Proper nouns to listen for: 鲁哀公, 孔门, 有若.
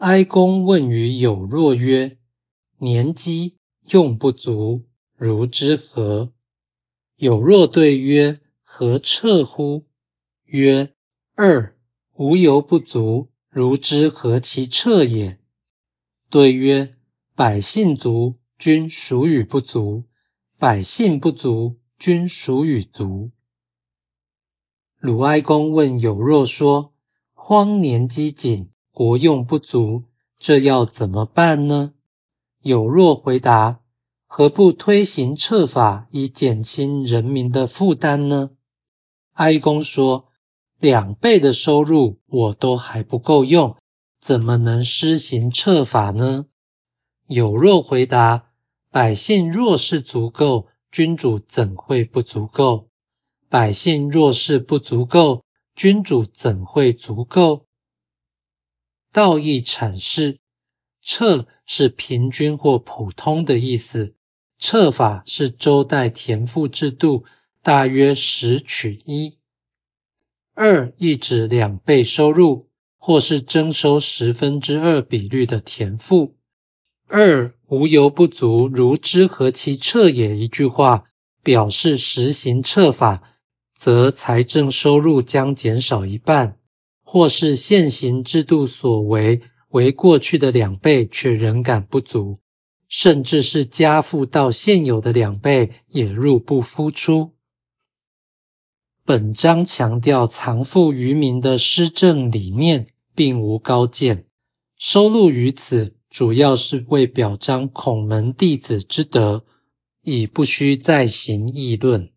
哀公问于有若曰：年饥用不足，如之何？有若对曰：何彻乎？曰：二，无由不足，如之何其彻也？对曰：百姓足，均属与不足；百姓不足，均属与足。鲁哀公问有若说：荒年饥馑，国用不足，这要怎么办呢？有若回答：何不推行撤法，以减轻人民的负担呢？哀公说：2倍的收入我都还不够用，怎么能施行撤法呢？有若回答：百姓若是足够，君主怎会不足够？百姓若是不足够，君主怎会足够？道义阐释：彻是平均或普通的意思，彻法是周代田赋制度，大约10取1。二意指2倍收入，或是征收2/10比率的田赋。二无由不足，如之何其彻也一句话，表示实行彻法，则财政收入将减少一半，或是现行制度所为，为过去的2倍却仍感不足，甚至是加赋到现有的2倍也入不敷出。本章强调藏富于民的施政理念，并无高见，收录于此主要是为表彰孔门弟子之德，已不需再行议论。